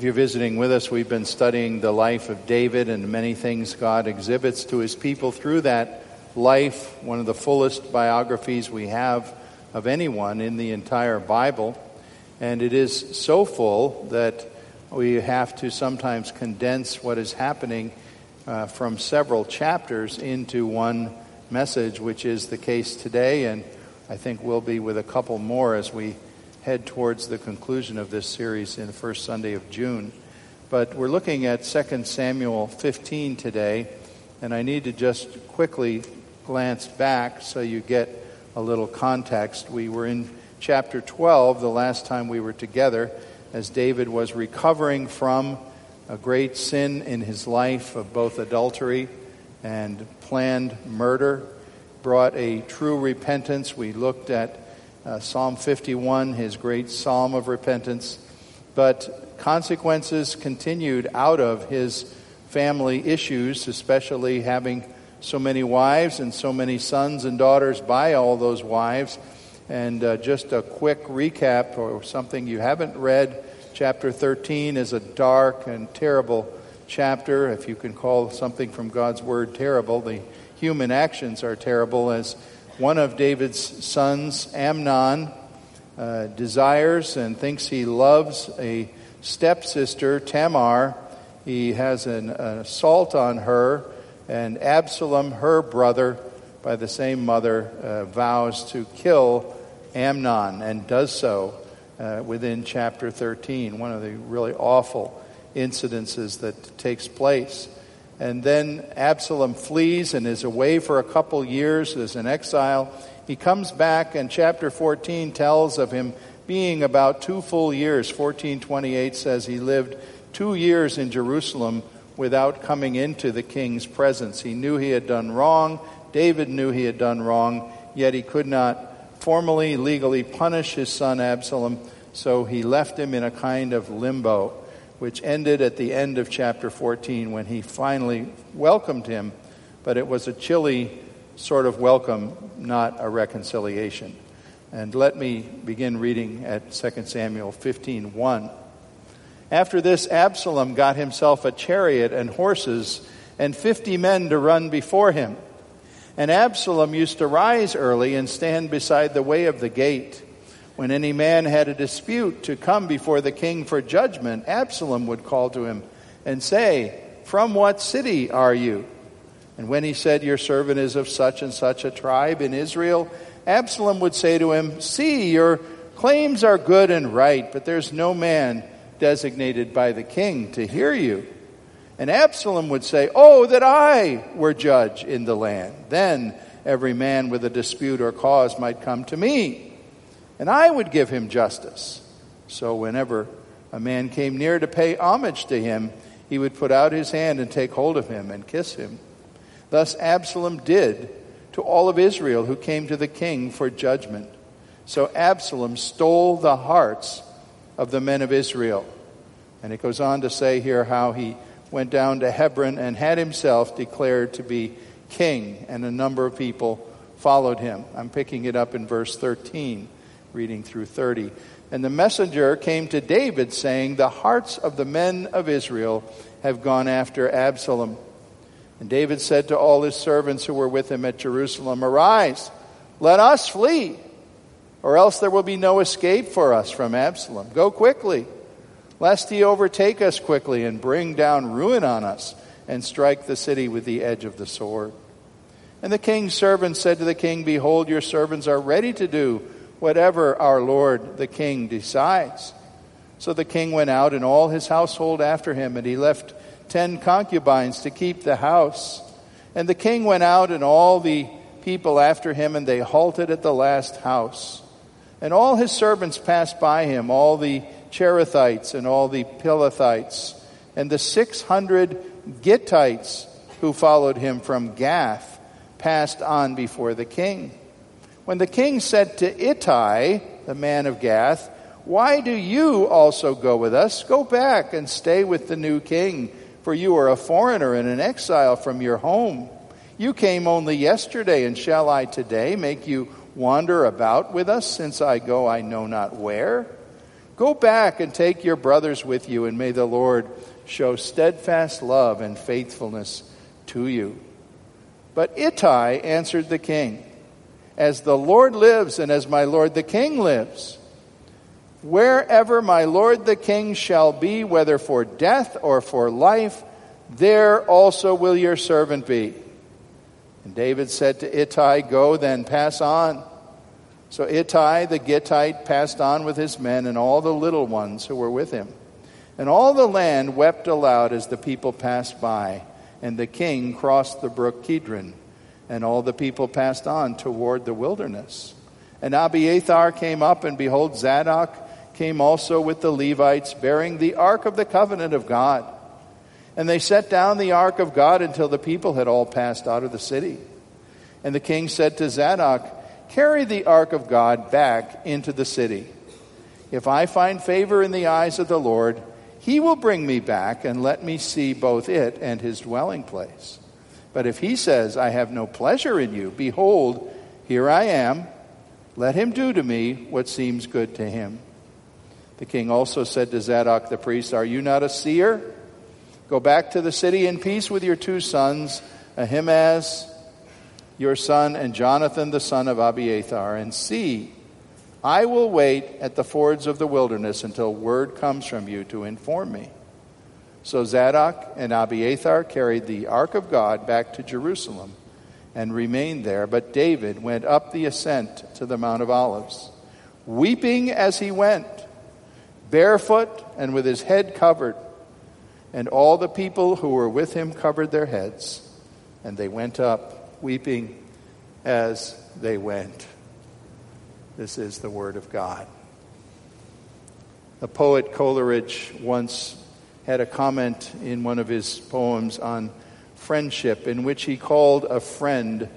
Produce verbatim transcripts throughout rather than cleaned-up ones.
If you're visiting with us, we've been studying the life of David and many things God exhibits to his people through that life, one of the fullest biographies we have of anyone in the entire Bible. And it is so full that we have to sometimes condense what is happening uh, from several chapters into one message, which is the case today, and I think we'll be with a couple more as we head towards the conclusion of this series in the first Sunday of June. But we're looking at Second Samuel fifteen today, and I need to just quickly glance back so you get a little context. We were in chapter twelve the last time we were together as David was recovering from a great sin in his life of both adultery and planned murder, brought a true repentance. We looked at Uh, Psalm fifty-one, his great psalm of repentance. But consequences continued out of his family issues, especially having so many wives and so many sons and daughters by all those wives. And uh, just a quick recap or something you haven't read, chapter thirteen is a dark and terrible chapter, if you can call something from God's Word terrible. The human actions are terrible as one of David's sons, Amnon, uh, desires and thinks he loves a stepsister, Tamar. He has an, an assault on her, and Absalom, her brother, by the same mother, uh, vows to kill Amnon and does so uh, within chapter thirteen, one of the really awful incidences that takes place. And then Absalom flees and is away for a couple years as an exile. He comes back, and chapter fourteen tells of him being about two full years. fourteen twenty-eight says he lived two years in Jerusalem without coming into the king's presence. He knew he had done wrong. David knew he had done wrong, yet he could not formally, legally punish his son Absalom, so he left him in a kind of limbo, which ended at the end of chapter fourteen when he finally welcomed him, but it was a chilly sort of welcome, not a reconciliation. And let me begin reading at Second Samuel fifteen one. After this, Absalom got himself a chariot and horses and fifty men to run before him. And Absalom used to rise early and stand beside the way of the gate. When any man had a dispute to come before the king for judgment, Absalom would call to him and say, "From what city are you?" And when he said, "Your servant is of such and such a tribe in Israel," Absalom would say to him, "See, your claims are good and right, but there's no man designated by the king to hear you." And Absalom would say, "Oh, that I were judge in the land. Then every man with a dispute or cause might come to me, and I would give him justice." So whenever a man came near to pay homage to him, he would put out his hand and take hold of him and kiss him. Thus Absalom did to all of Israel who came to the king for judgment. So Absalom stole the hearts of the men of Israel. And it goes on to say here how he went down to Hebron and had himself declared to be king, and a number of people followed him. I'm picking it up in verse thirteen. Reading through thirty. And the messenger came to David saying, "The hearts of the men of Israel have gone after Absalom." And David said to all his servants who were with him at Jerusalem, "Arise, let us flee, or else there will be no escape for us from Absalom. Go quickly, lest he overtake us quickly and bring down ruin on us and strike the city with the edge of the sword." And the king's servants said to the king, "Behold, your servants are ready to do whatever our lord the king decides." So the king went out and all his household after him, and he left ten concubines to keep the house. And the king went out, and all the people after him, and they halted at the last house. And all his servants passed by him, all the Cherethites and all the Pilethites, and the six hundred Gittites who followed him from Gath passed on before the king. When the king said to Ittai, the man of Gath, "Why do you also go with us? Go back and stay with the new king, for you are a foreigner and an exile from your home. You came only yesterday, and shall I today make you wander about with us, since I go I know not where? Go back and take your brothers with you, and may the Lord show steadfast love and faithfulness to you." But Ittai answered the king, "As the Lord lives and as my lord the king lives, wherever my lord the king shall be, whether for death or for life, there also will your servant be." And David said to Ittai, "Go then, pass on." So Ittai the Gittite passed on with his men and all the little ones who were with him. And all the land wept aloud as the people passed by. And the king crossed the brook Kidron, and all the people passed on toward the wilderness. And Abiathar came up, and behold, Zadok came also with the Levites, bearing the ark of the covenant of God. And they set down the ark of God until the people had all passed out of the city. And the king said to Zadok, "Carry the ark of God back into the city. If I find favor in the eyes of the Lord, he will bring me back and let me see both it and his dwelling place. But if he says, 'I have no pleasure in you,' behold, here I am. Let him do to me what seems good to him." The king also said to Zadok the priest, "Are you not a seer? Go back to the city in peace with your two sons, Ahimaaz your son, and Jonathan the son of Abiathar, and see, I will wait at the fords of the wilderness until word comes from you to inform me." So Zadok and Abiathar carried the ark of God back to Jerusalem and remained there. But David went up the ascent to the Mount of Olives, weeping as he went, barefoot and with his head covered. And all the people who were with him covered their heads, and they went up, weeping as they went. This is the word of God. The poet Coleridge once had a comment in one of his poems on friendship, in which he called a friend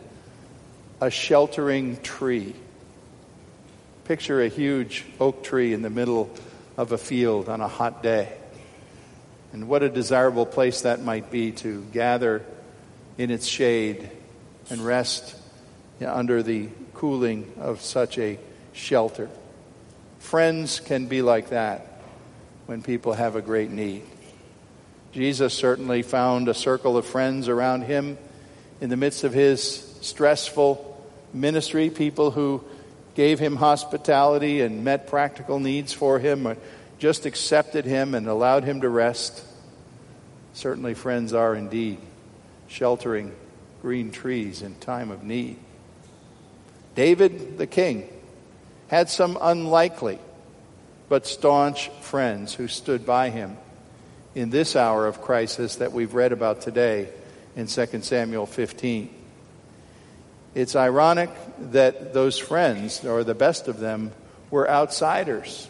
a sheltering tree. Picture a huge oak tree in the middle of a field on a hot day. And what a desirable place that might be to gather in its shade and rest under the cooling of such a shelter. Friends can be like that when people have a great need. Jesus certainly found a circle of friends around him in the midst of his stressful ministry, people who gave him hospitality and met practical needs for him, or just accepted him and allowed him to rest. Certainly friends are indeed sheltering green trees in time of need. David, the king, had some unlikely but staunch friends who stood by him in this hour of crisis that we've read about today in Second Samuel fifteen. It's ironic that those friends, or the best of them, were outsiders,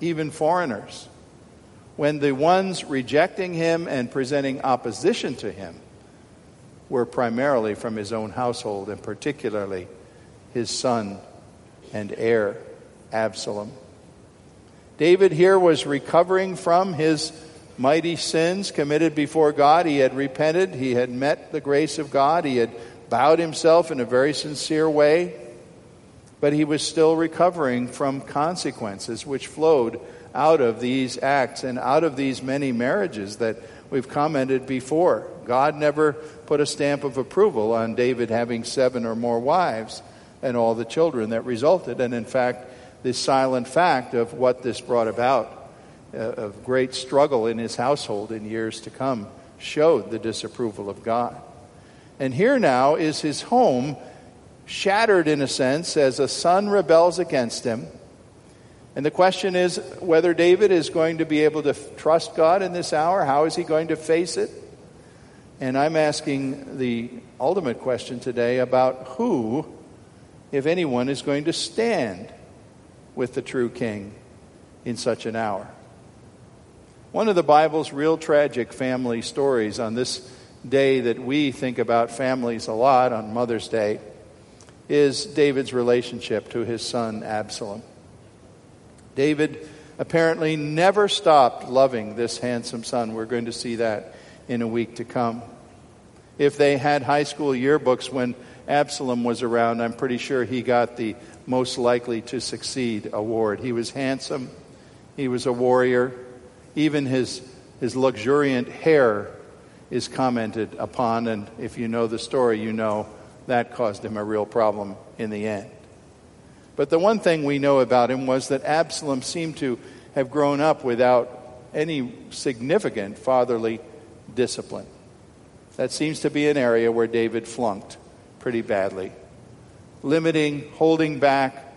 even foreigners, when the ones rejecting him and presenting opposition to him were primarily from his own household, and particularly his son and heir, Absalom. David here was recovering from his mighty sins committed before God. He had repented. He had met the grace of God. He had bowed himself in a very sincere way. But he was still recovering from consequences which flowed out of these acts and out of these many marriages that we've commented before. God never put a stamp of approval on David having seven or more wives and all the children that resulted. And in fact, the silent fact of what this brought about, uh, of great struggle in his household in years to come, showed the disapproval of God. And here now is his home shattered, in a sense, as a son rebels against him. And the question is whether David is going to be able to trust God in this hour. How is he going to face it? And I'm asking the ultimate question today about who, if anyone, is going to stand with the true king in such an hour. One of the Bible's real tragic family stories on this day that we think about families a lot on Mother's Day is David's relationship to his son Absalom. David apparently never stopped loving this handsome son. We're going to see that in a week to come. If they had high school yearbooks when Absalom was around, I'm pretty sure he got the most likely to succeed award. He was handsome. He was a warrior. Even his, his luxuriant hair is commented upon. And if you know the story, you know that caused him a real problem in the end. But the one thing we know about him was that Absalom seemed to have grown up without any significant fatherly discipline. That seems to be an area where David flunked pretty badly. Limiting, holding back,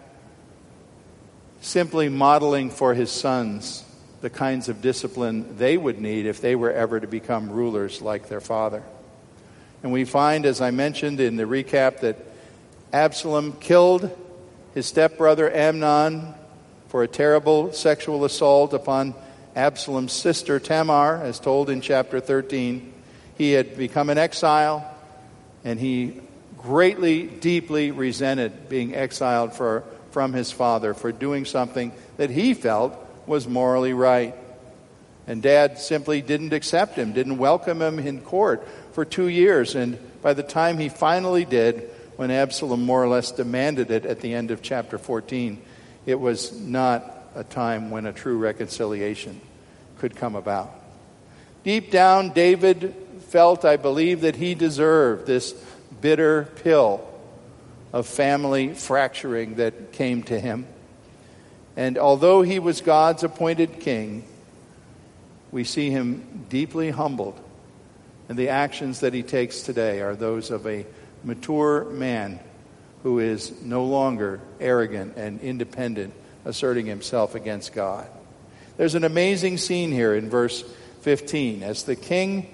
simply modeling for his sons the kinds of discipline they would need if they were ever to become rulers like their father. And we find, as I mentioned in the recap, that Absalom killed his stepbrother Amnon for a terrible sexual assault upon Absalom's sister Tamar, as told in chapter thirteen. He had become an exile, and he greatly, deeply resented being exiled for, from his father for doing something that he felt was morally right. And Dad simply didn't accept him, didn't welcome him in court for two years. And by the time he finally did, when Absalom more or less demanded it at the end of chapter fourteen, it was not a time when a true reconciliation could come about. Deep down, David felt, I believe, that he deserved this bitter pill of family fracturing that came to him. And although he was God's appointed king, we see him deeply humbled. And the actions that he takes today are those of a mature man who is no longer arrogant and independent, asserting himself against God. There's an amazing scene here in verse fifteen. As the king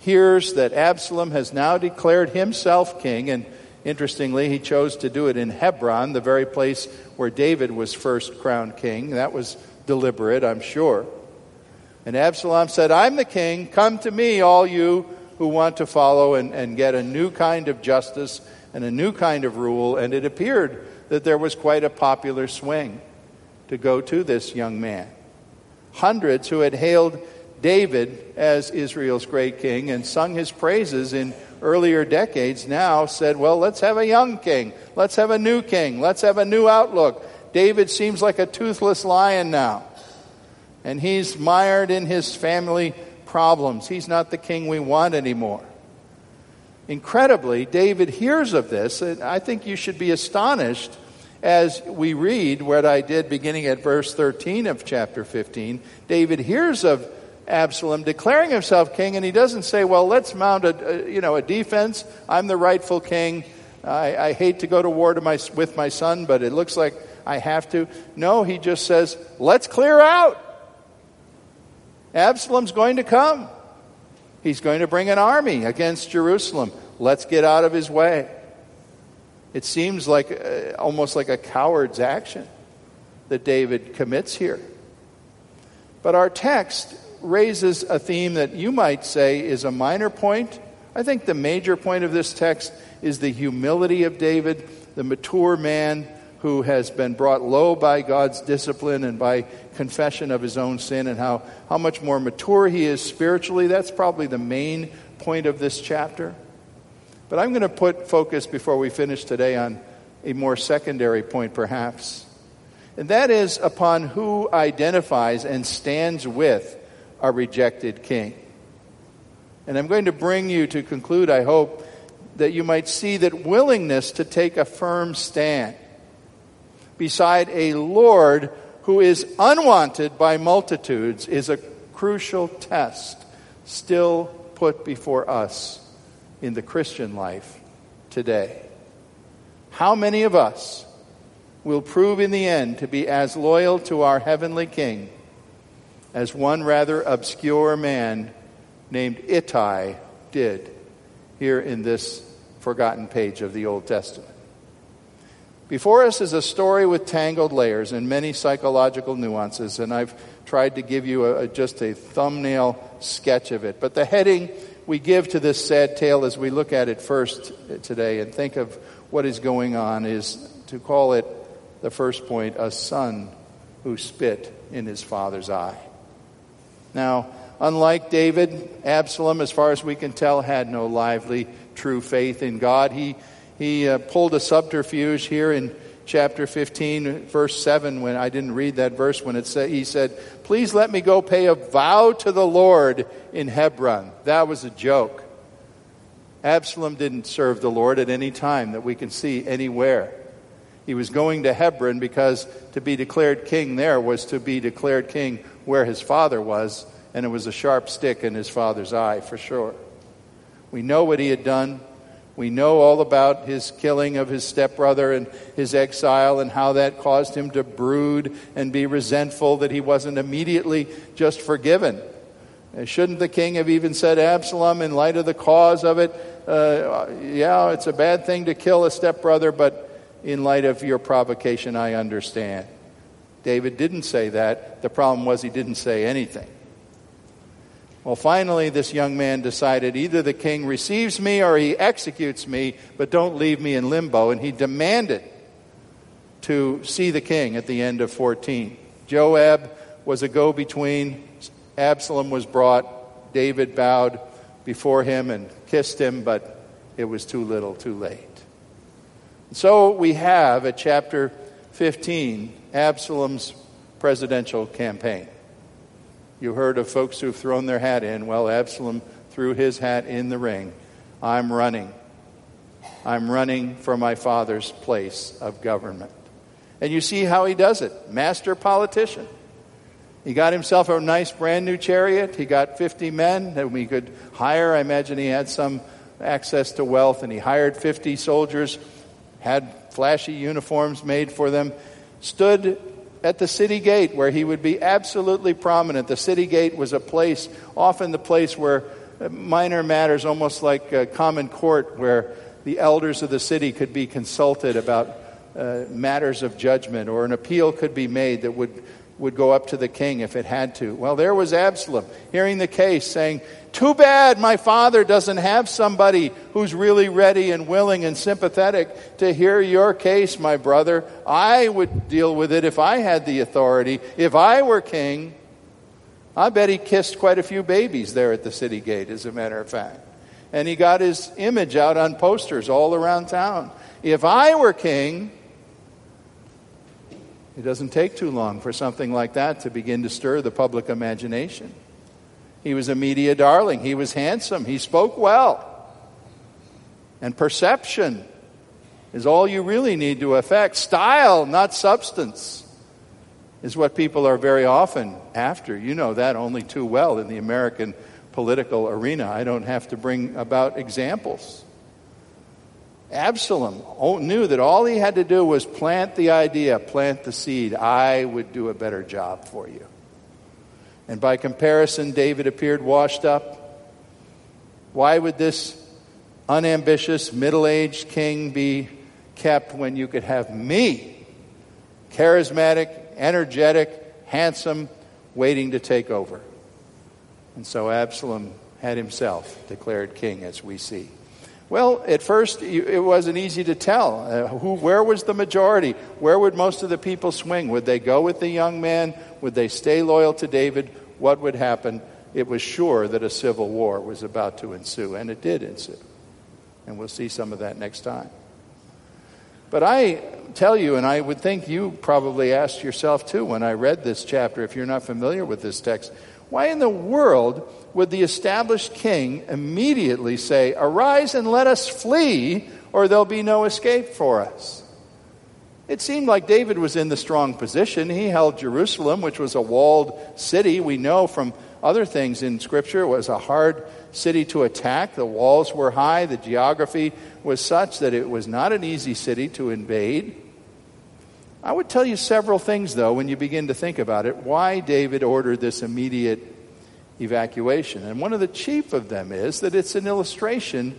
hears that Absalom has now declared himself king, and interestingly, he chose to do it in Hebron, the very place where David was first crowned king. That was deliberate, I'm sure. And Absalom said, "I'm the king. Come to me, all you who want to follow and, and get a new kind of justice and a new kind of rule." And it appeared that there was quite a popular swing to go to this young man. Hundreds who had hailed David as Israel's great king and sung his praises in earlier decades now said, well, let's have a young king. Let's have a new king. Let's have a new outlook. David seems like a toothless lion now. And he's mired in his family problems. He's not the king we want anymore. Incredibly, David hears of this, and I think you should be astonished as we read what I did beginning at verse thirteen of chapter fifteen. David hears of Absalom declaring himself king, and he doesn't say, well, let's mount a, a you know, a defense. I'm the rightful king. I, I hate to go to war to my, with my son, but it looks like I have to. No, he just says, let's clear out. Absalom's going to come. He's going to bring an army against Jerusalem. Let's get out of his way. It seems like uh, almost like a coward's action that David commits here. But our text raises a theme that you might say is a minor point. I think the major point of this text is the humility of David, the mature man who has been brought low by God's discipline and by confession of his own sin, and how, how much more mature he is spiritually. That's probably the main point of this chapter. But I'm going to put focus before we finish today on a more secondary point perhaps. And that is upon who identifies and stands with our rejected king. And I'm going to bring you to conclude, I hope, that you might see that willingness to take a firm stand beside a Lord who is unwanted by multitudes is a crucial test still put before us in the Christian life today. How many of us will prove in the end to be as loyal to our heavenly king as one rather obscure man named Ittai did here in this forgotten page of the Old Testament. Before us is a story with tangled layers and many psychological nuances, and I've tried to give you a, just a thumbnail sketch of it. But the heading we give to this sad tale as we look at it first today and think of what is going on is to call it, the first point, a son who spit in his father's eye. Now, unlike David, Absalom, as far as we can tell, had no lively, true faith in God. He He uh, pulled a subterfuge here in chapter fifteen, verse seven, when I didn't read that verse, when it said, he said, "Please let me go pay a vow to the Lord in Hebron." That was a joke. Absalom didn't serve the Lord at any time that we can see anywhere. He was going to Hebron because to be declared king there was to be declared king where his father was, and it was a sharp stick in his father's eye for sure. We know what he had done. We know all about his killing of his stepbrother and his exile and how that caused him to brood and be resentful that he wasn't immediately just forgiven. Shouldn't the king have even said, Absalom, in light of the cause of it, uh, yeah, it's a bad thing to kill a stepbrother, but in light of your provocation, I understand. David didn't say that. The problem was he didn't say anything. Well, finally, this young man decided either the king receives me or he executes me, but don't leave me in limbo. And he demanded to see the king at the end of fourteen. Joab was a go-between. Absalom was brought. David bowed before him and kissed him, but it was too little, too late. So we have at chapter fifteen, Absalom's presidential campaign. You heard of folks who've thrown their hat in. Well, Absalom threw his hat in the ring. I'm running. I'm running for my father's place of government. And you see how he does it. Master politician. He got himself a nice brand new chariot. He got fifty men that we could hire. I imagine he had some access to wealth. And he hired fifty soldiers, had flashy uniforms made for them, stood at the city gate where he would be absolutely prominent. The city gate was a place, often the place where minor matters, almost like a common court, where the elders of the city could be consulted about uh, matters of judgment, or an appeal could be made that would, would go up to the king if it had to. Well, there was Absalom hearing the case saying, too bad my father doesn't have somebody who's really ready and willing and sympathetic to hear your case, my brother. I would deal with it if I had the authority, if I were king. I bet he kissed quite a few babies there at the city gate, as a matter of fact. And he got his image out on posters all around town. If I were king. It doesn't take too long for something like that to begin to stir the public imagination. He was a media darling. He was handsome. He spoke well. And perception is all you really need to affect. Style, not substance, is what people are very often after. You know that only too well in the American political arena. I don't have to bring about examples. Absalom knew that all he had to do was plant the idea, plant the seed. I would do a better job for you. And by comparison, David appeared washed up. Why would this unambitious, middle-aged king be kept when you could have me, charismatic, energetic, handsome, waiting to take over? And so Absalom had himself declared king, as we see. Well, at first, it wasn't easy to tell. Uh, who, where was the majority? Where would most of the people swing? Would they go with the young man? Would they stay loyal to David? What would happen? It was sure that a civil war was about to ensue, and it did ensue. And we'll see some of that next time. But I tell you, and I would think you probably asked yourself too when I read this chapter, if you're not familiar with this text, why in the world would the established king immediately say, arise and let us flee, or there'll be no escape for us? It seemed like David was in the strong position. He held Jerusalem, which was a walled city. We know from other things in Scripture, it was a hard city to attack. The walls were high. The geography was such that it was not an easy city to invade. I would tell you several things, though, when you begin to think about it, why David ordered this immediate evacuation. And one of the chief of them is that it's an illustration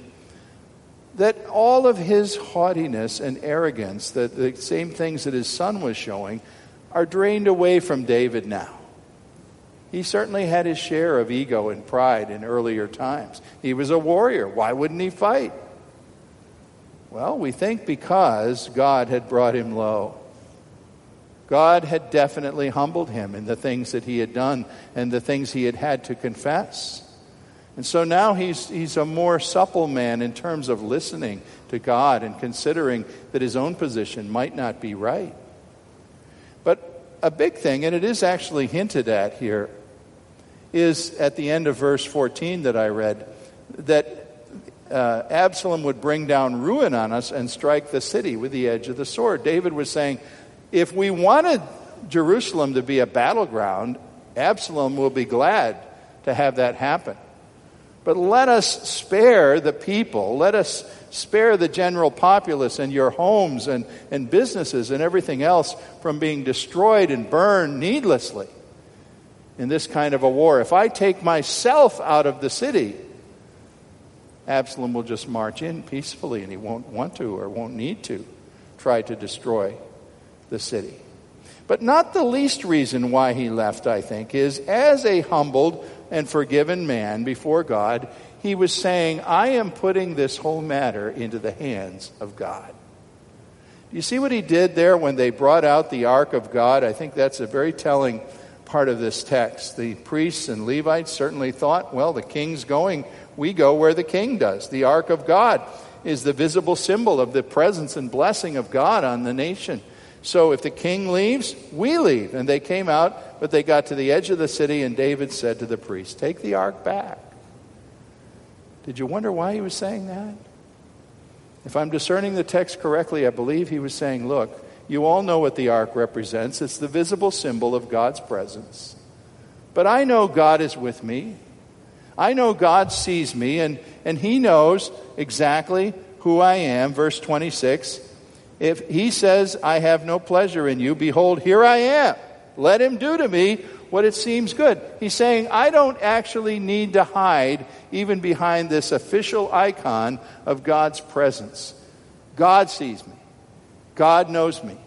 that all of his haughtiness and arrogance, that the same things that his son was showing, are drained away from David now. He certainly had his share of ego and pride in earlier times. He was a warrior. Why wouldn't he fight? Well, we think because God had brought him low. God had definitely humbled him in the things that he had done and the things he had had to confess. And so now he's he's a more supple man in terms of listening to God and considering that his own position might not be right. But a big thing, and it is actually hinted at here, is at the end of verse fourteen that I read, that uh, Absalom would bring down ruin on us and strike the city with the edge of the sword. David was saying, if we wanted Jerusalem to be a battleground, Absalom will be glad to have that happen. But let us spare the people. Let us spare the general populace and your homes and, and businesses and everything else from being destroyed and burned needlessly in this kind of a war. If I take myself out of the city, Absalom will just march in peacefully, and he won't want to or won't need to try to destroy the city. But not the least reason why he left, I think, is as a humbled and forgiven man before God, he was saying, I am putting this whole matter into the hands of God. Do you see what he did there when they brought out the ark of God? I think that's a very telling part of this text. The priests and Levites certainly thought, well, the king's going, we go where the king does. The ark of God is the visible symbol of the presence and blessing of God on the nation. So if the king leaves, we leave. And they came out, but they got to the edge of the city, and David said to the priest, take the ark back. Did you wonder why he was saying that? If I'm discerning the text correctly, I believe he was saying, look, you all know what the ark represents. It's the visible symbol of God's presence. But I know God is with me. I know God sees me, and, and he knows exactly who I am. Verse twenty-six, if he says, I have no pleasure in you, behold, here I am. Let him do to me what it seems good. He's saying, I don't actually need to hide even behind this official icon of God's presence. God sees me. God knows me.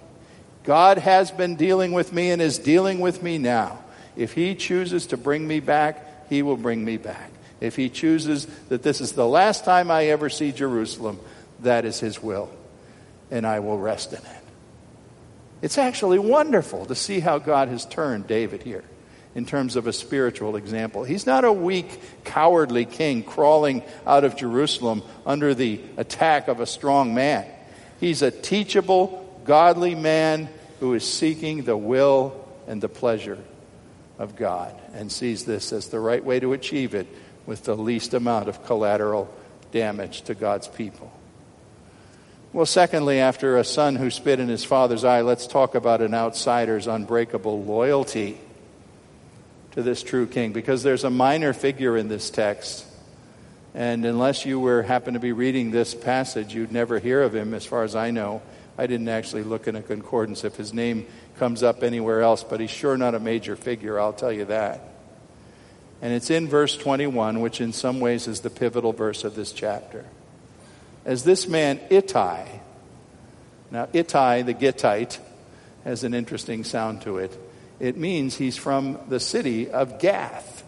God has been dealing with me and is dealing with me now. If he chooses to bring me back, he will bring me back. If he chooses that this is the last time I ever see Jerusalem, that is his will. And I will rest in it. It's actually wonderful to see how God has turned David here in terms of a spiritual example. He's not a weak, cowardly king crawling out of Jerusalem under the attack of a strong man. He's a teachable, godly man who is seeking the will and the pleasure of God and sees this as the right way to achieve it with the least amount of collateral damage to God's people. Well, secondly, after a son who spit in his father's eye, let's talk about an outsider's unbreakable loyalty to this true king, because there's a minor figure in this text. And unless you were happened to be reading this passage, you'd never hear of him, as far as I know. I didn't actually look in a concordance if his name comes up anywhere else, but he's sure not a major figure, I'll tell you that. And it's in verse twenty-one, which in some ways is the pivotal verse of this chapter. As this man, Ittai, now Ittai, the Gittite, has an interesting sound to it. It means he's from the city of Gath.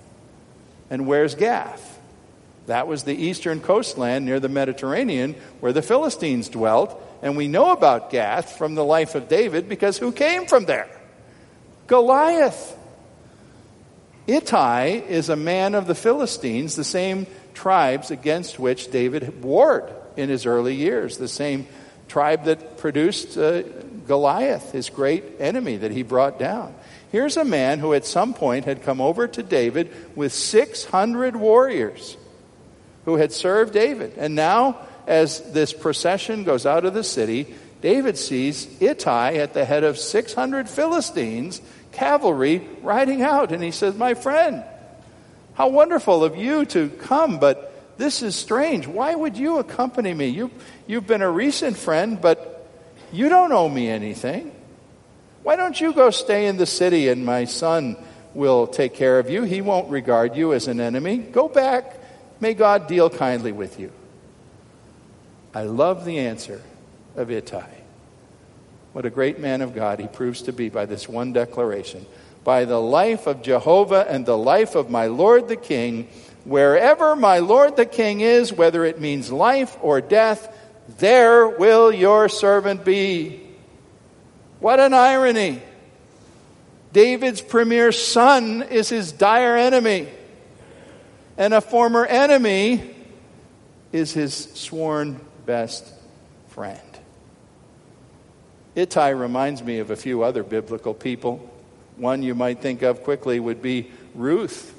And where's Gath? That was the eastern coastland near the Mediterranean where the Philistines dwelt. And we know about Gath from the life of David because who came from there? Goliath. Ittai is a man of the Philistines, the same tribes against which David warred in his early years, the same tribe that produced uh, Goliath, his great enemy that he brought down. Here's a man who at some point had come over to David with six hundred warriors who had served David. And now, as this procession goes out of the city, David sees Ittai at the head of six hundred Philistines, cavalry, riding out. And he says, my friend, how wonderful of you to come, but this is strange. Why would you accompany me? You, you've been a recent friend, but you don't owe me anything. Why don't you go stay in the city and my son will take care of you. He won't regard you as an enemy. Go back. May God deal kindly with you. I love the answer of Ittai. What a great man of God he proves to be by this one declaration. By the life of Jehovah and the life of my Lord the King, wherever my Lord the King is, whether it means life or death, there will your servant be. What an irony. David's premier son is his dire enemy. And a former enemy is his sworn best friend. Ittai reminds me of a few other biblical people. One you might think of quickly would be Ruth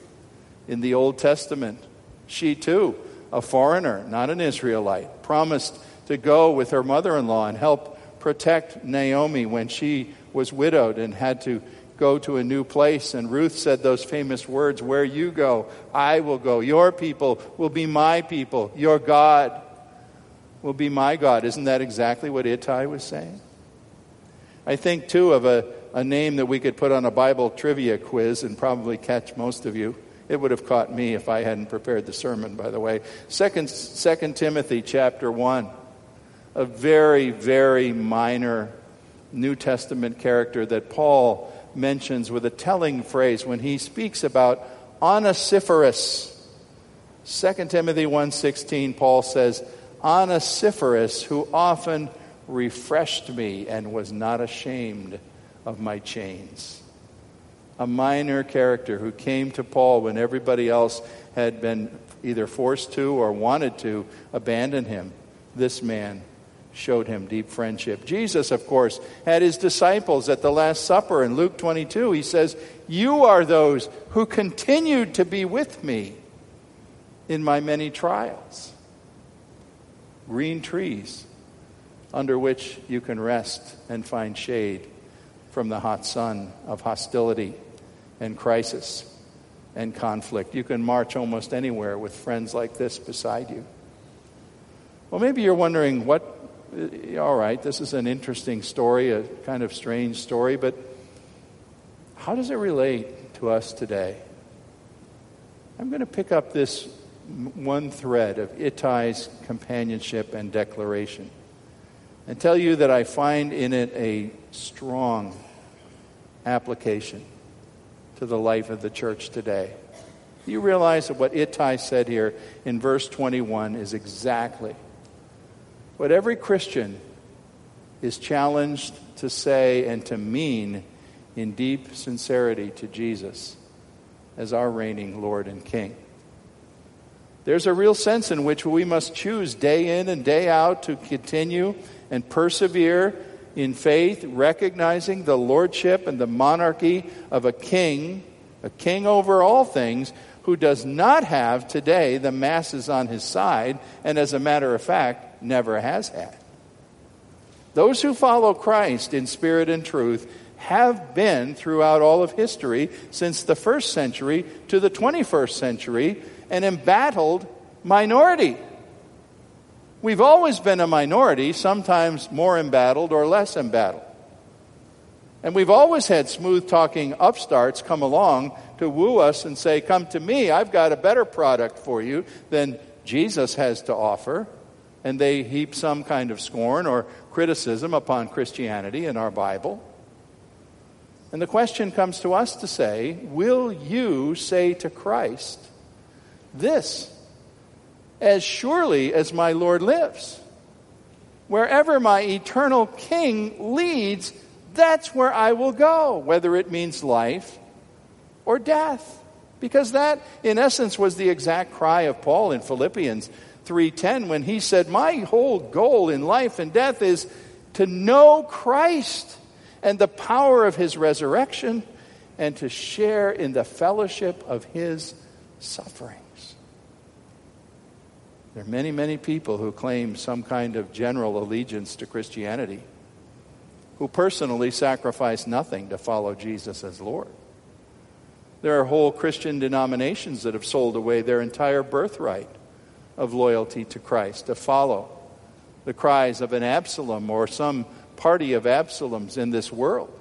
in the Old Testament. She too, a foreigner, not an Israelite, promised to go with her mother-in-law and help protect Naomi when she was widowed and had to go to a new place. And Ruth said those famous words, "Where you go, I will go. Your people will be my people. Your God will be my God." Isn't that exactly what Ittai was saying? I think, too, of a, a name that we could put on a Bible trivia quiz and probably catch most of you. It would have caught me if I hadn't prepared the sermon, by the way. Second, Second Timothy chapter one, a very, very minor New Testament character that Paul mentions with a telling phrase when he speaks about Onesiphorus. Second Timothy one sixteen, Paul says, Onesiphorus, who often refreshed me and was not ashamed of my chains. A minor character who came to Paul when everybody else had been either forced to or wanted to abandon him. This man showed him deep friendship. Jesus, of course, had his disciples at the Last Supper. In Luke twenty-two, he says, "You are those who continued to be with me in my many trials." Green trees under which you can rest and find shade from the hot sun of hostility and crisis and conflict. You can march almost anywhere with friends like this beside you. Well, maybe you're wondering what, all right, this is an interesting story, a kind of strange story, but how does it relate to us today? I'm going to pick up this one thread of Ittai's companionship and declaration and tell you that I find in it a strong application to the life of the church today. You realize that what Ittai said here in verse twenty-one is exactly what every Christian is challenged to say and to mean in deep sincerity to Jesus as our reigning Lord and King. There's a real sense in which we must choose day in and day out to continue and persevere in faith, recognizing the lordship and the monarchy of a king, a king over all things, who does not have today the masses on his side, and as a matter of fact, never has had. Those who follow Christ in spirit and truth have been throughout all of history, since the first century to the twenty-first century, an embattled minority. We've always been a minority, sometimes more embattled or less embattled. And we've always had smooth-talking upstarts come along to woo us and say, "Come to me, I've got a better product for you than Jesus has to offer." And they heap some kind of scorn or criticism upon Christianity in our Bible. And the question comes to us to say, will you say to Christ, "This, as surely as my Lord lives, wherever my eternal King leads, that's where I will go," whether it means life or death? Because that, in essence, was the exact cry of Paul in Philippians three ten, when he said, "My whole goal in life and death is to know Christ and the power of his resurrection and to share in the fellowship of his sufferings." There are many, many people who claim some kind of general allegiance to Christianity, who personally sacrifice nothing to follow Jesus as Lord. There are whole Christian denominations that have sold away their entire birthright of loyalty to Christ, to follow the cries of an Absalom or some party of Absaloms in this world.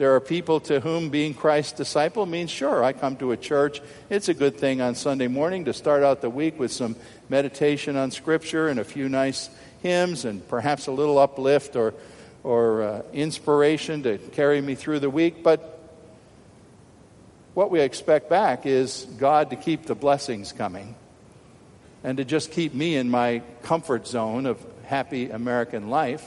There are people to whom being Christ's disciple means, sure, I come to a church. It's a good thing on Sunday morning to start out the week with some meditation on Scripture and a few nice hymns and perhaps a little uplift or, or uh, inspiration to carry me through the week. But what we expect back is God to keep the blessings coming and to just keep me in my comfort zone of happy American life.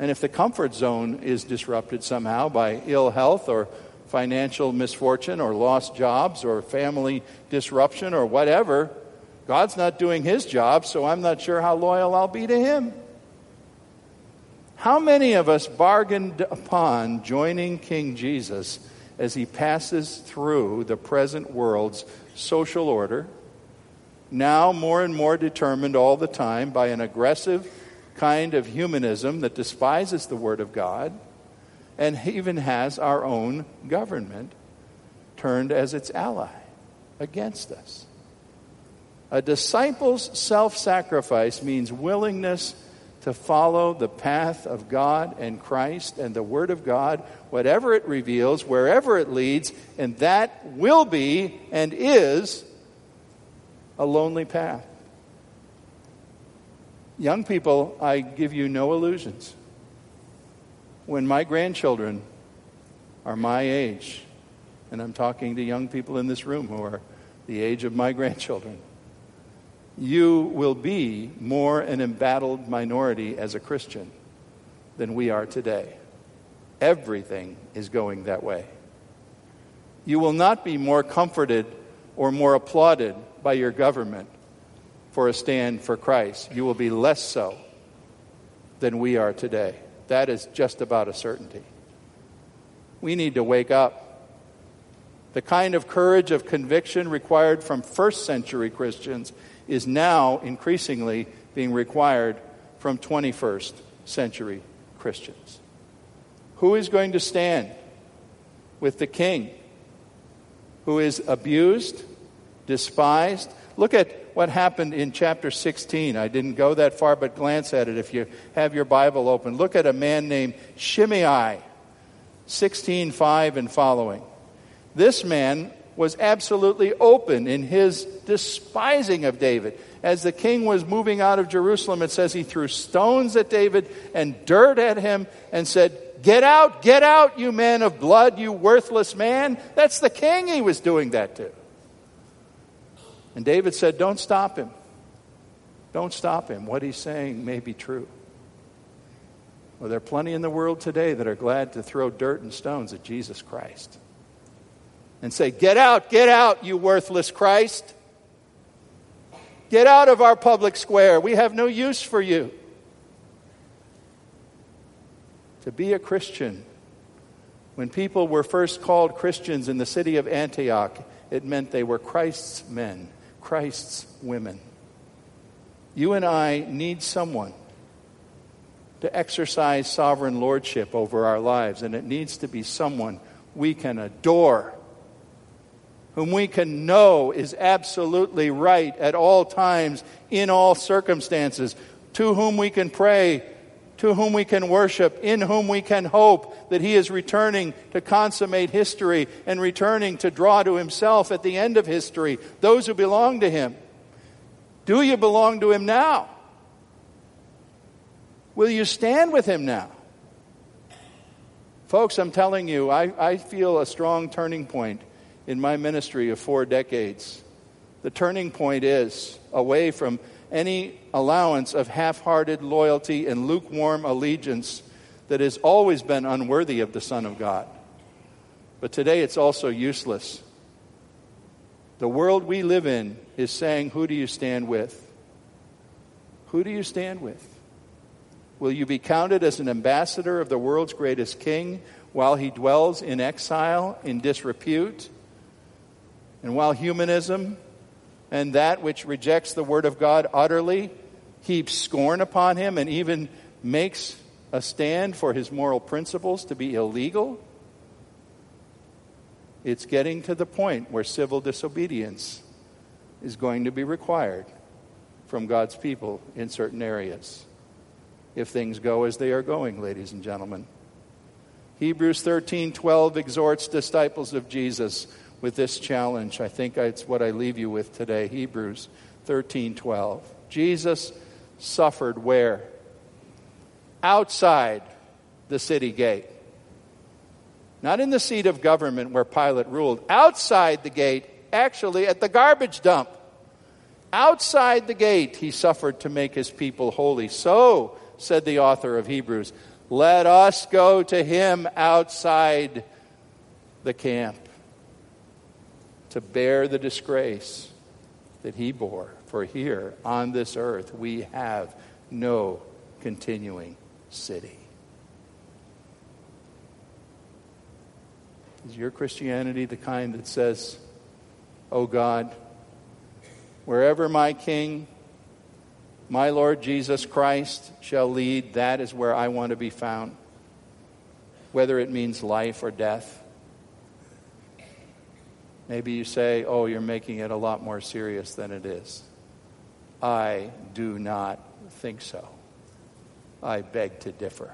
And if the comfort zone is disrupted somehow by ill health or financial misfortune or lost jobs or family disruption or whatever, God's not doing his job, so I'm not sure how loyal I'll be to him. How many of us bargained upon joining King Jesus as he passes through the present world's social order, now more and more determined all the time by an aggressive kind of humanism that despises the Word of God, and even has our own government turned as its ally against us? A disciple's self-sacrifice means willingness to follow the path of God and Christ and the Word of God, whatever it reveals, wherever it leads, and that will be and is a lonely path. Young people, I give you no illusions. When my grandchildren are my age, and I'm talking to young people in this room who are the age of my grandchildren, you will be more an embattled minority as a Christian than we are today. Everything is going that way. You will not be more comforted or more applauded by your government for a stand for Christ. You will be less so than we are today. That is just about a certainty. We need to wake up. The kind of courage of conviction required from first century Christians is now increasingly being required from twenty-first century Christians. Who is going to stand with the king who is abused, despised? Look at what happened in chapter sixteen. I didn't go that far, but glance at it if you have your Bible open. Look at a man named Shimei, sixteen five and following. This man was absolutely open in his despising of David. As the king was moving out of Jerusalem, it says he threw stones at David and dirt at him and said, "Get out, get out, you man of blood, you worthless man." That's the king he was doing that to. And David said, don't stop him. Don't stop him. What he's saying may be true. Well, there are plenty in the world today that are glad to throw dirt and stones at Jesus Christ and say, "Get out, get out, you worthless Christ. Get out of our public square. We have no use for you." To be a Christian, when people were first called Christians in the city of Antioch, it meant they were Christ's men, Christ's women. You and I need someone to exercise sovereign lordship over our lives, and it needs to be someone we can adore, whom we can know is absolutely right at all times, in all circumstances, to whom we can pray, to whom we can worship, in whom we can hope that he is returning to consummate history and returning to draw to himself at the end of history those who belong to him. Do you belong to him now? Will you stand with him now? Folks, I'm telling you, I, I feel a strong turning point in my ministry of four decades. The turning point is away from any allowance of half-hearted loyalty and lukewarm allegiance that has always been unworthy of the Son of God. But today it's also useless. The world we live in is saying, who do you stand with? Who do you stand with? Will you be counted as an ambassador of the world's greatest king while he dwells in exile, in disrepute, and while humanism and that which rejects the Word of God utterly heaps scorn upon him and even makes a stand for his moral principles to be illegal? It's getting to the point where civil disobedience is going to be required from God's people in certain areas if things go as they are going, ladies and gentlemen. Hebrews thirteen twelve exhorts disciples of Jesus with this challenge. I think it's what I leave you with today. Hebrews thirteen twelve. Jesus suffered where? Outside the city gate. Not in the seat of government where Pilate ruled. Outside the gate, actually at the garbage dump. Outside the gate, he suffered to make his people holy. So, said the author of Hebrews, let us go to him outside the camp to bear the disgrace that he bore. For here on this earth we have no continuing city. Is your Christianity the kind that says, "Oh God, wherever my King, my Lord Jesus Christ shall lead, that is where I want to be found, whether it means life or death"? Maybe you say, oh, you're making it a lot more serious than it is. I do not think so. I beg to differ.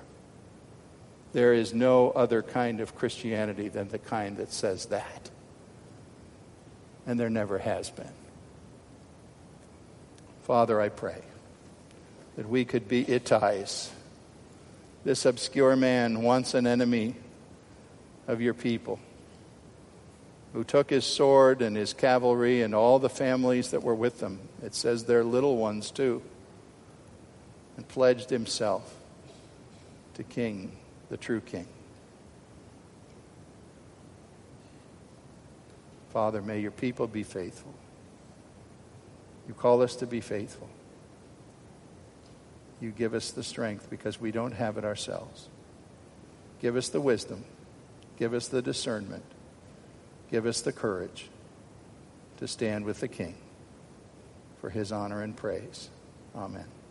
There is no other kind of Christianity than the kind that says that. And there never has been. Father, I pray that we could be Ittais. This obscure man, once an enemy of your people, who took his sword and his cavalry and all the families that were with them, it says their little ones too, and pledged himself to King, the true King. Father, may your people be faithful. You call us to be faithful. You give us the strength because we don't have it ourselves. Give us the wisdom. Give us the discernment. Give us the courage to stand with the King for his honor and praise. Amen.